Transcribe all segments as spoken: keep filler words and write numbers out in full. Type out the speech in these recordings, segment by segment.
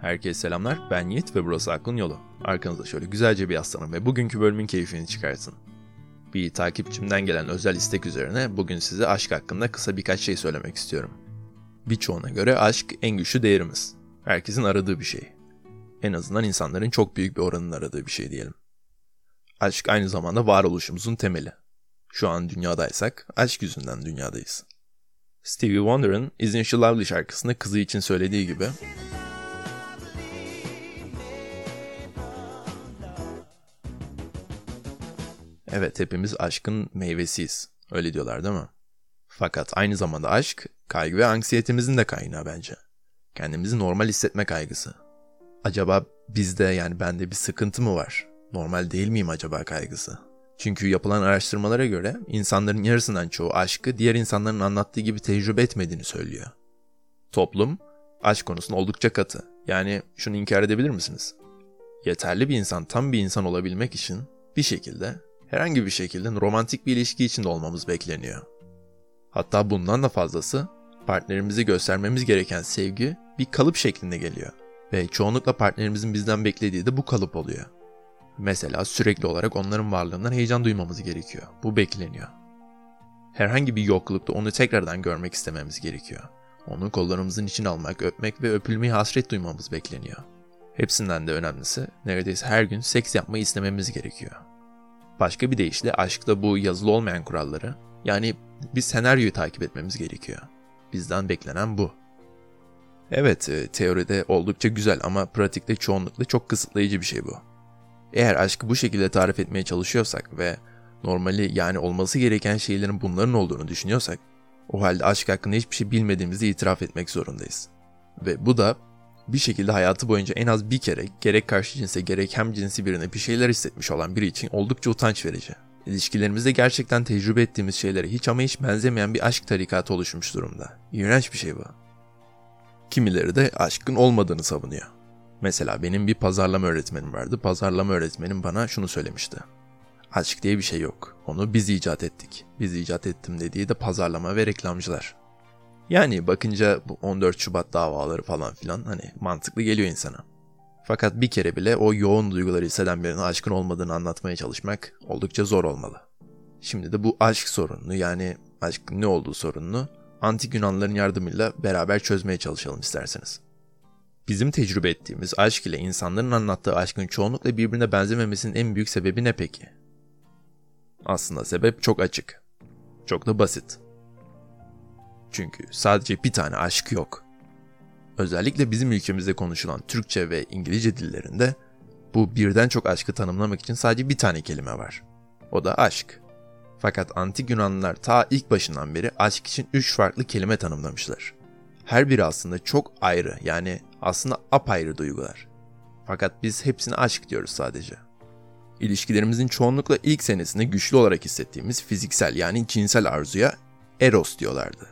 Herkese selamlar, ben Yiğit ve burası Aklın Yolu. Arkanızda şöyle güzelce bir yaslanın ve bugünkü bölümün keyfini çıkartın. Bir takipçimden gelen özel istek üzerine bugün size aşk hakkında kısa birkaç şey söylemek istiyorum. Birçoğuna göre aşk en güçlü değerimiz. Herkesin aradığı bir şey. En azından insanların çok büyük bir oranının aradığı bir şey diyelim. Aşk aynı zamanda varoluşumuzun temeli. Şu an dünyadaysak aşk yüzünden dünyadayız. Stevie Wonder'ın Isn't She Lovely şarkısında kızı için söylediği gibi... Evet, hepimiz aşkın meyvesiyiz. Öyle diyorlar değil mi? Fakat aynı zamanda aşk, kaygı ve anksiyetimizin de kaynağı bence. Kendimizi normal hissetme kaygısı. Acaba bizde, yani bende bir sıkıntı mı var? Normal değil miyim acaba kaygısı? Çünkü yapılan araştırmalara göre insanların yarısından çoğu aşkı diğer insanların anlattığı gibi tecrübe etmediğini söylüyor. Toplum, aşk konusunda oldukça katı. Yani şunu inkar edebilir misiniz? Yeterli bir insan, tam bir insan olabilmek için bir şekilde... Herhangi bir şekilde romantik bir ilişki içinde olmamız bekleniyor. Hatta bundan da fazlası, partnerimizi göstermemiz gereken sevgi bir kalıp şeklinde geliyor. Ve çoğunlukla partnerimizin bizden beklediği de bu kalıp oluyor. Mesela sürekli olarak onların varlığından heyecan duymamız gerekiyor. Bu bekleniyor. Herhangi bir yoklukta onu tekrardan görmek istememiz gerekiyor. Onu kollarımızın içine almak, öpmek ve öpülmeyi hasret duymamız bekleniyor. Hepsinden de önemlisi, neredeyse her gün seks yapmayı istememiz gerekiyor. Başka bir deyişle aşkta bu yazılı olmayan kuralları, yani bir senaryoyu takip etmemiz gerekiyor. Bizden beklenen bu. Evet, teoride oldukça güzel ama pratikte çoğunlukla çok kısıtlayıcı bir şey bu. Eğer aşkı bu şekilde tarif etmeye çalışıyorsak ve normali, yani olması gereken şeylerin bunların olduğunu düşünüyorsak, o halde aşk hakkında hiçbir şey bilmediğimizi itiraf etmek zorundayız. Ve bu da bir şekilde hayatı boyunca en az bir kere gerek karşı cinse gerek hem cinsi birine bir şeyler hissetmiş olan biri için oldukça utanç verici. İlişkilerimizde gerçekten tecrübe ettiğimiz şeylere hiç ama hiç benzemeyen bir aşk tarikatı oluşmuş durumda. İğrenç bir şey bu. Kimileri de aşkın olmadığını savunuyor. Mesela benim bir pazarlama öğretmenim vardı. Pazarlama öğretmenim bana şunu söylemişti. Aşk diye bir şey yok. Onu biz icat ettik. Biz icat ettim dediği de pazarlama ve reklamcılar. Yani bakınca bu on dört Şubat davaları falan filan hani mantıklı geliyor insana. Fakat bir kere bile o yoğun duyguları hisseden birine aşkın olmadığını anlatmaya çalışmak oldukça zor olmalı. Şimdi de bu aşk sorununu, yani aşkın ne olduğu sorununu antik Yunanlıların yardımıyla beraber çözmeye çalışalım isterseniz. Bizim tecrübe ettiğimiz aşk ile insanların anlattığı aşkın çoğunlukla birbirine benzememesinin en büyük sebebi ne peki? Aslında sebep çok açık. Çok da basit. Çünkü sadece bir tane aşk yok. Özellikle bizim ülkemizde konuşulan Türkçe ve İngilizce dillerinde bu birden çok aşkı tanımlamak için sadece bir tane kelime var. O da aşk. Fakat antik Yunanlılar ta ilk başından beri aşk için üç farklı kelime tanımlamışlar. Her biri aslında çok ayrı, yani aslında apayrı duygular. Fakat biz hepsine aşk diyoruz sadece. İlişkilerimizin çoğunlukla ilk senesinde güçlü olarak hissettiğimiz fiziksel, yani cinsel arzuya Eros diyorlardı.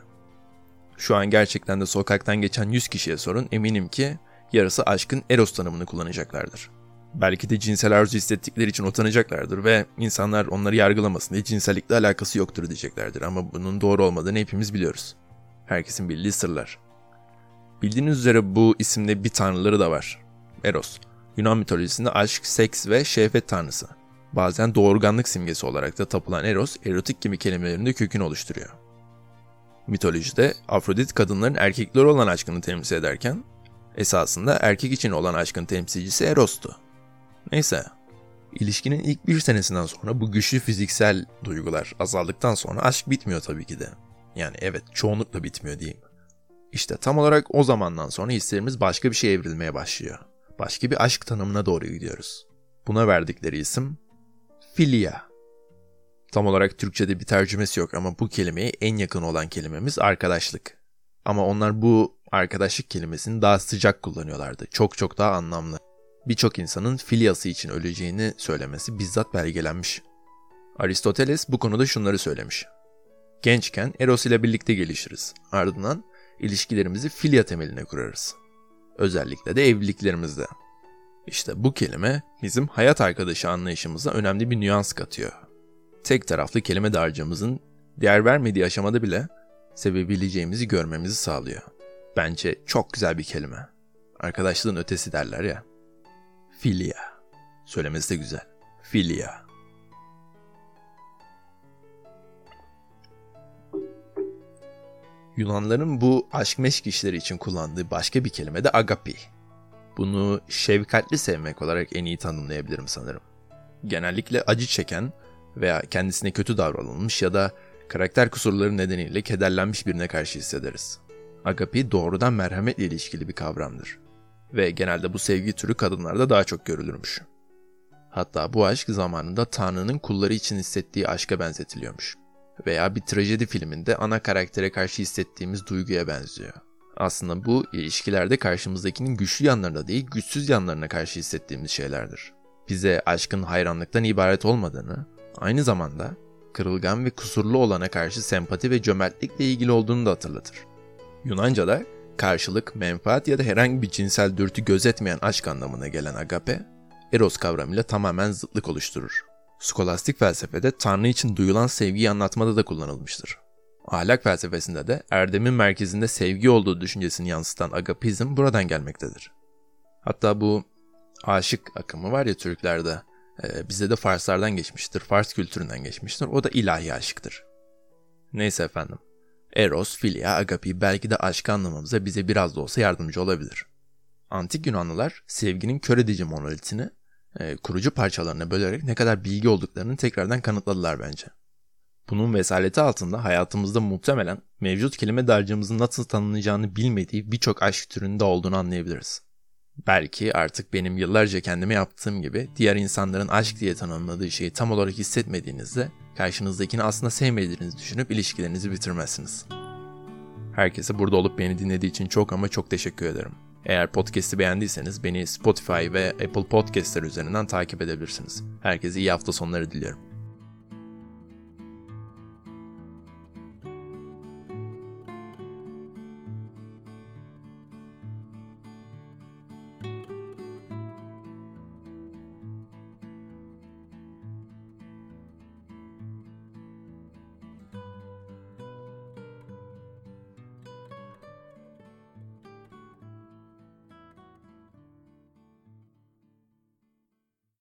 Şu an gerçekten de sokaktan geçen yüz kişiye sorun, eminim ki yarısı aşkın Eros tanımını kullanacaklardır. Belki de cinsel arzu hissettikleri için utanacaklardır ve insanlar onları yargılamasın diye cinsellikle alakası yoktur diyeceklerdir ama bunun doğru olmadığını hepimiz biliyoruz. Herkesin bildiği sırlar. Bildiğiniz üzere bu isimde bir tanrıları da var. Eros, Yunan mitolojisinde aşk, seks ve şehvet tanrısı. Bazen doğurganlık simgesi olarak da tapılan Eros, erotik gibi kelimelerinde kökünü oluşturuyor. Mitolojide Afrodit kadınların erkeklere olan aşkını temsil ederken esasında erkek için olan aşkın temsilcisi Eros'tu. Neyse, ilişkinin ilk bir senesinden sonra bu güçlü fiziksel duygular azaldıktan sonra aşk bitmiyor tabii ki de. Yani evet, çoğunlukla bitmiyor diyeyim. İşte tam olarak o zamandan sonra hislerimiz başka bir şeye evrilmeye başlıyor. Başka bir aşk tanımına doğru gidiyoruz. Buna verdikleri isim Philia. Tam olarak Türkçe'de bir tercümesi yok ama bu kelimeye en yakın olan kelimemiz arkadaşlık. Ama onlar bu arkadaşlık kelimesini daha sıcak kullanıyorlardı. Çok çok daha anlamlı. Birçok insanın filyası için öleceğini söylemesi bizzat belgelenmiş. Aristoteles bu konuda şunları söylemiş. Gençken Eros ile birlikte gelişiriz. Ardından ilişkilerimizi filya temeline kurarız. Özellikle de evliliklerimizde. İşte bu kelime bizim hayat arkadaşı anlayışımıza önemli bir nüans katıyor. Tek taraflı kelime dağarcığımızın değer vermediği aşamada bile sevebileceğimizi görmemizi sağlıyor. Bence çok güzel bir kelime. Arkadaşlığın ötesi derler ya. Philia. Söylemesi de güzel. Philia. Yunanların bu aşk meşk işleri için kullandığı başka bir kelime de agape. Bunu şefkatli sevmek olarak en iyi tanımlayabilirim sanırım. Genellikle acı çeken veya kendisine kötü davranılmış ya da karakter kusurları nedeniyle kederlenmiş birine karşı hissederiz. Agape doğrudan merhametle ilişkili bir kavramdır. Ve genelde bu sevgi türü kadınlarda daha çok görülürmüş. Hatta bu aşk zamanında Tanrı'nın kulları için hissettiği aşka benzetiliyormuş. Veya bir trajedi filminde ana karaktere karşı hissettiğimiz duyguya benziyor. Aslında bu ilişkilerde karşımızdakinin güçlü yanlarına değil, güçsüz yanlarına karşı hissettiğimiz şeylerdir. Bize aşkın hayranlıktan ibaret olmadığını, aynı zamanda kırılgan ve kusurlu olana karşı sempati ve cömertlikle ilgili olduğunu da hatırlatır. Yunanca'da karşılık, menfaat ya da herhangi bir cinsel dürtü gözetmeyen aşk anlamına gelen agape, Eros kavramıyla tamamen zıtlık oluşturur. Skolastik felsefede Tanrı için duyulan sevgiyi anlatmada da kullanılmıştır. Ahlak felsefesinde de erdemin merkezinde sevgi olduğu düşüncesini yansıtan agapizm buradan gelmektedir. Hatta bu aşık akımı var ya Türklerde, e, bizde de Farslardan geçmiştir, Fars kültüründen geçmiştir, o da ilahi aşktır. Neyse efendim, Eros, Philia, Agape belki de aşkı anlamamıza bize biraz da olsa yardımcı olabilir. Antik Yunanlılar sevginin kör edici monolitini e, kurucu parçalarına bölerek ne kadar bilgi olduklarını tekrardan kanıtladılar bence. Bunun vesaleti altında hayatımızda muhtemelen mevcut kelime dağarcığımızın nasıl tanımlayacağını bilmediği birçok aşk türünde olduğunu anlayabiliriz. Belki artık benim yıllarca kendime yaptığım gibi diğer insanların aşk diye tanımladığı şeyi tam olarak hissetmediğinizde karşınızdakini aslında sevmediğinizi düşünüp ilişkilerinizi bitirmezsiniz. Herkese burada olup beni dinlediği için çok ama çok teşekkür ederim. Eğer podcast'i beğendiyseniz beni Spotify ve Apple Podcast'ler üzerinden takip edebilirsiniz. Herkese iyi hafta sonları diliyorum.